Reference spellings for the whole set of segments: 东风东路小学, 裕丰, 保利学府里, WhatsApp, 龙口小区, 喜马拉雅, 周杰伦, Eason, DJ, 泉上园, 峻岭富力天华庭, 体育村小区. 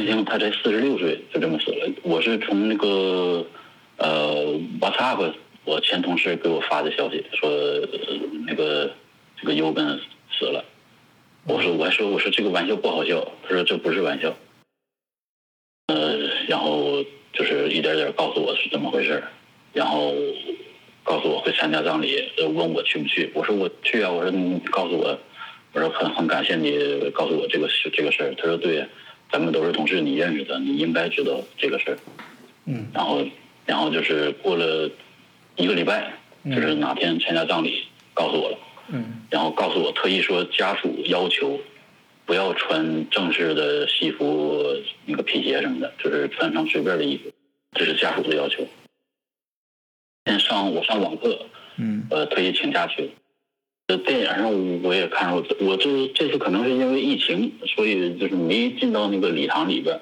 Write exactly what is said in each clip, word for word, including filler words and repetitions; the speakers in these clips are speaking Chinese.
年前他才四十六岁就这么死了。我是从那个呃 WhatsApp 我前同事给我发的消息说、呃、那个这个尤本死了，我说我还说我说这个玩笑不好笑，他说这不是玩笑，呃然后就是一点点告诉我是怎么回事，然后告诉我会参加葬礼，问我去不去，我说我去啊，我说你告诉我，我说很很感谢你告诉我这个事这个事儿。他说对，咱们都是同事，你认识的，你应该知道这个事儿。嗯，然后然后就是过了一个礼拜，就是哪天参加葬礼告诉我了。嗯，然后告诉我特意说家属要求不要穿正式的西服，那个皮鞋什么的，就是穿上随便的衣服，这是家属的要求。先上我上网课，嗯，呃，特意请假去。呃，电影上我也看着，我这这次可能是因为疫情，所以就是没进到那个礼堂里边，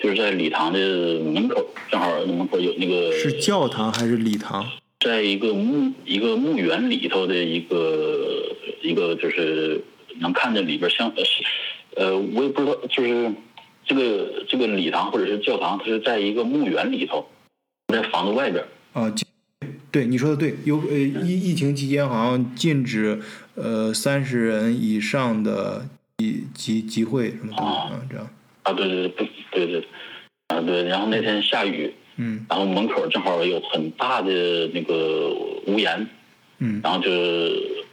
就是在礼堂的门口，正好门口有那个是教堂还是礼堂？在一个墓一个墓园里头的一个一个就是能看见里边像呃我也不知道，就是这个这个礼堂或者是教堂，它是在一个墓园里头，在房子外边。啊，对，你说的对，有呃疫疫情期间好像禁止呃三十人以上的集集集会什么的啊，这样啊，对对对对对啊对，然后那天下雨。嗯，然后门口正好有很大的那个屋檐，嗯，然后就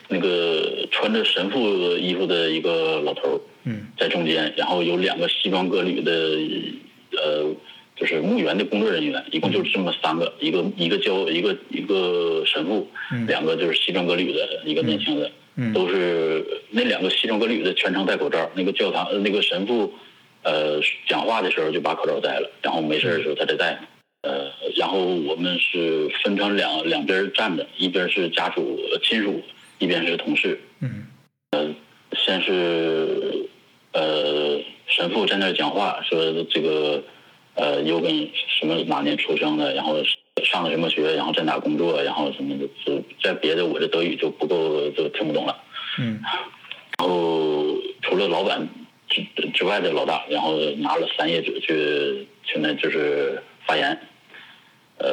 那个穿着神父衣服的一个老头，嗯，在中间，然后有两个西装革履的，呃，就是墓园的工作人员，一共就是这么三个，一个一个教一个一个神父，嗯，两个就是西装革履的，一个年轻人，嗯，都是那两个西装革履的全程戴口罩，那个教堂那个神父，呃，讲话的时候就把口罩戴了，然后没事的时候他再戴。呃，然后我们是分成两两边站着，一边是家属亲属，一边是同事。嗯，呃，先是呃神父在那讲话，说这个呃尤本什么哪年出生的，然后上了什么学，然后在哪工作，然后什么的，就在别的我这德语就不够，就听不懂了。嗯，然后除了老板之之外的老大，然后拿了三页纸去去那就是发言。呃，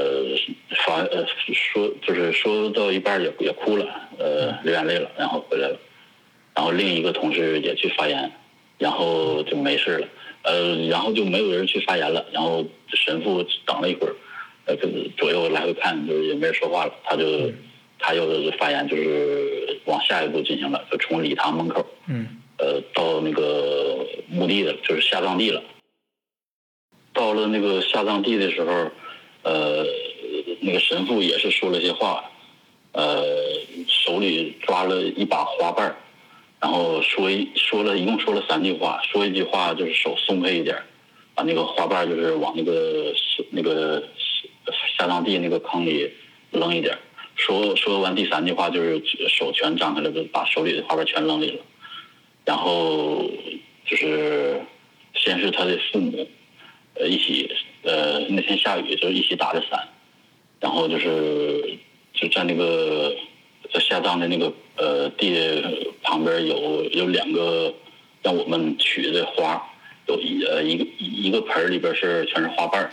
发呃说就是说到一半也也哭了，呃，流眼泪了，然后回来了。然后另一个同事也去发言，然后就没事了，呃，然后就没有人去发言了。然后神父等了一会儿，呃，左右来回看，就是也没人说话了。他就他又发言，就是往下一步进行了，就从礼堂门口，嗯，呃，到那个墓地的，就是下葬地了。到了那个下葬地的时候，呃，那个神父也是说了些话，呃，手里抓了一把花瓣，然后说一说了一共说了三句话，说一句话就是手松开一点，把那个花瓣就是往那个那个下葬地那个坑里扔一点。说说完第三句话就是手全张开了，把手里的花瓣全扔里了。然后就是先是他的父母。一起，呃，那天下雨就一起打着伞，然后就是就在那个在下葬的那个呃地旁边有有两个让我们取的花，有一呃一个一个盆里边是全是花瓣，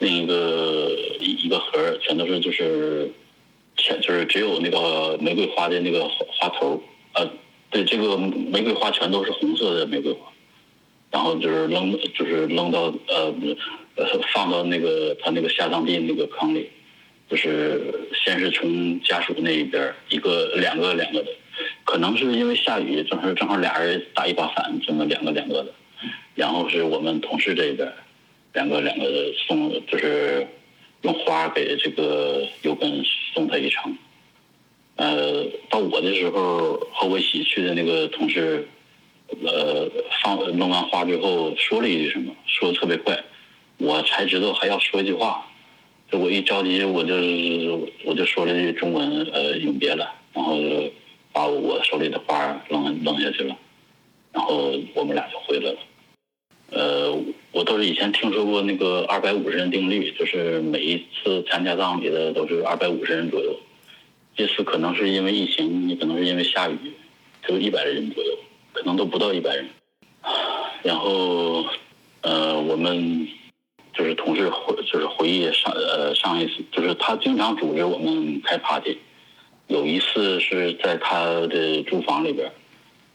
另一个一个盒全都是就是全就是只有那个玫瑰花的那个花头，呃，对，这个玫瑰花全都是红色的玫瑰花。然后就是扔，就是扔到呃呃放到那个他那个下葬地那个坑里，就是先是从家属那一边一个两个两个的，可能是因为下雨，正好正好俩人打一把伞，这么两个两个的，然后是我们同事这边两个两个的送，就是用花给这个尤本送他一程。呃，到我的时候和我一起去的那个同事。呃，放弄完花之后说了一句什么，说的特别快，我才知道还要说一句话。就我一着急，我就我就说了一句中文，呃，永别了，然后就把我手里的花扔扔下去了，然后我们俩就回来了。呃，我都是以前听说过那个二百五十人定律，就是每一次参加葬礼的都是二百五十人左右。这次可能是因为疫情，也可能是因为下雨，就一百人左右。可能都不到一百人，然后呃，我们就是同事回就是回忆上呃上一次，就是他经常组织我们开 party， 有一次是在他的住房里边，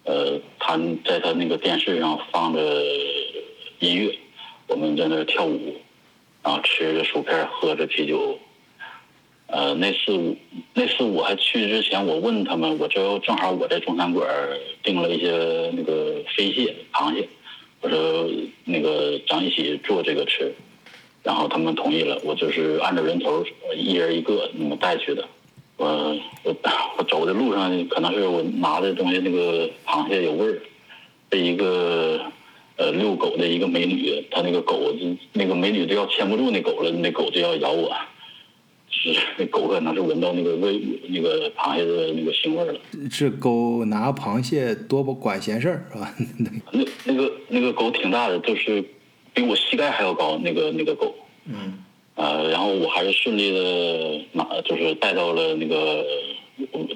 呃，他在他那个电视上放着音乐，我们在那跳舞，然后吃着薯片，喝着啤酒。呃，那次那次我还去之前，我问他们，我就正好我在中餐馆订了一些那个飞蟹、螃蟹，我说那个咱一起做这个吃，然后他们同意了，我就是按照人头一人一个那么带去的。我我我走的路上，可能是我拿的东西那个螃蟹有味儿，被一个呃遛狗的一个美女，她那个狗那个美女都要牵不住那狗了，那狗就要咬我。是那狗可能是闻到那个味，那个螃蟹的那个腥味了。是狗拿螃蟹多不管闲事儿是吧？那那个那个狗挺大的，就是比我膝盖还要高，那个那个狗。嗯。呃，然后我还是顺利的拿，就是带到了那个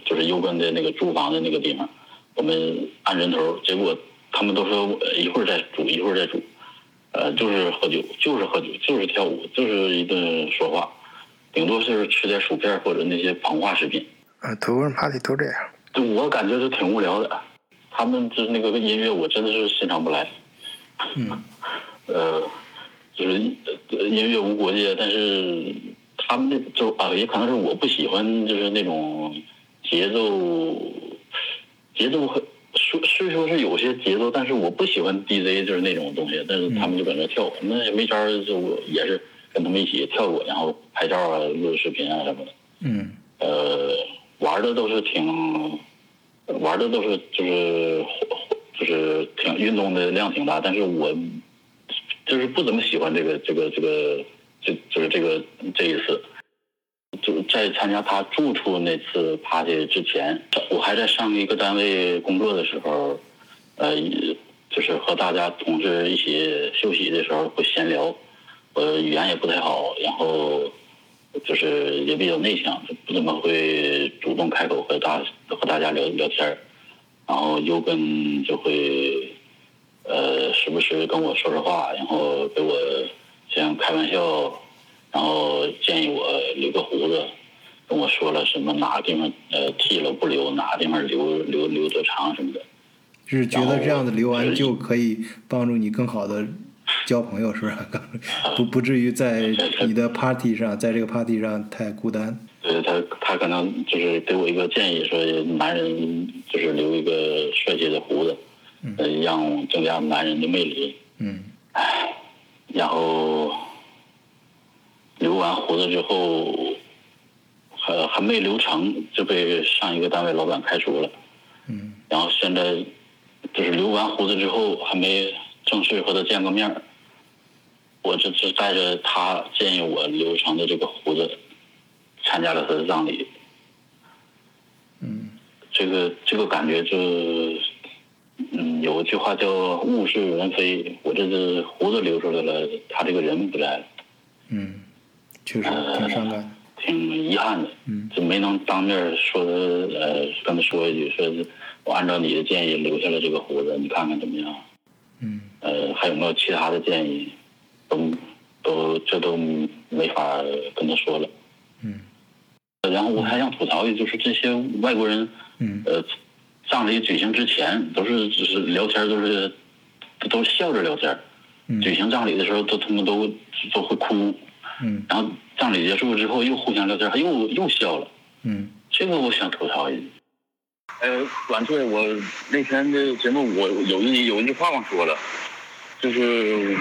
就是幽根的那个住房的那个地方，我们按人头，结果他们都说一会儿再煮，一会儿再煮，呃，就是喝酒，就是喝酒，就是跳舞，就是一顿说话。顶多就是吃点薯片或者那些膨化食品。啊，德国人 party 都这样。就我感觉就挺无聊的，他们就是那个音乐，我真的是欣赏不来。嗯。呃，就是音乐无国界，但是他们那就啊，也可能是我不喜欢，就是那种节奏，节奏很虽虽说是有些节奏，但是我不喜欢 D J 就是那种东西，但是他们就感觉跳舞，嗯、那也没招，就我也是。跟他们一起跳舞，然后拍照啊、录视频啊什么的。嗯。呃，玩的都是挺，玩的都是就是就是挺运动的量挺大，但是我就是不怎么喜欢这个这个这个就就是这个这一次，就在参加他住处那次 party 之前，我还在上一个单位工作的时候，呃，就是和大家同事一起休息的时候会闲聊。我语言也不太好，然后就是也比较内向，不怎么会主动开口和大和大家聊聊天，然后又跟就会呃时不时跟我说说话，然后给我像开玩笑，然后建议我留个胡子，跟我说了什么哪个地方呃剃了不留，哪个地方留留留多长什么的，就是觉得这样的留完就可以帮助你更好的交朋友，是不是不不至于在你的 party 上，在这个 party 上太孤单？对，他他可能就是给我一个建议，说男人就是留一个帅气的胡子，嗯，让增加男人的魅力。嗯，唉，然后留完胡子之后，还还没留成就被上一个单位老板开除了。嗯，然后现在就是留完胡子之后还没正式和他见个面，我这是带着他建议我留长的这个胡子参加了他的葬礼。嗯，这个这个感觉就嗯，有一句话叫物是人非，我这个胡子留出来了，他这个人不在了。嗯，确实挺伤感、呃、挺遗憾的。嗯，就没能当面说他呃跟他说一句，说我按照你的建议留下了这个胡子，你看看怎么样。嗯，呃，还有没有其他的建议？都都这都没法跟他说了。嗯，然后我还想吐槽一，就是这些外国人，嗯，呃，葬礼举行之前都是就是聊天，都是都笑着聊天。嗯，举行葬礼的时候都他们都都会哭。嗯，然后葬礼结束之后又互相聊天，还又又笑了。嗯，这个我想吐槽一。呃，晚醉，我那天的节目我有一有一句话忘说了，就是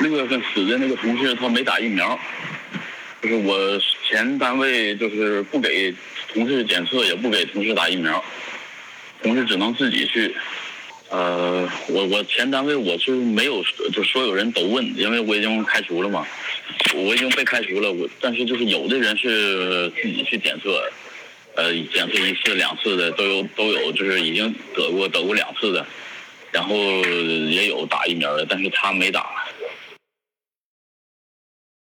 六月份死的那个同事他没打疫苗，就是我前单位就是不给同事检测，也不给同事打疫苗，同事只能自己去。呃，我我前单位我就没有，就所有人都问，因为我已经开除了嘛，我已经被开除了，我但是就是有的人是自己去检测。呃，检测一次、两次的都有，都有，就是已经得过得过两次的，然后也有打疫苗的，但是他没打，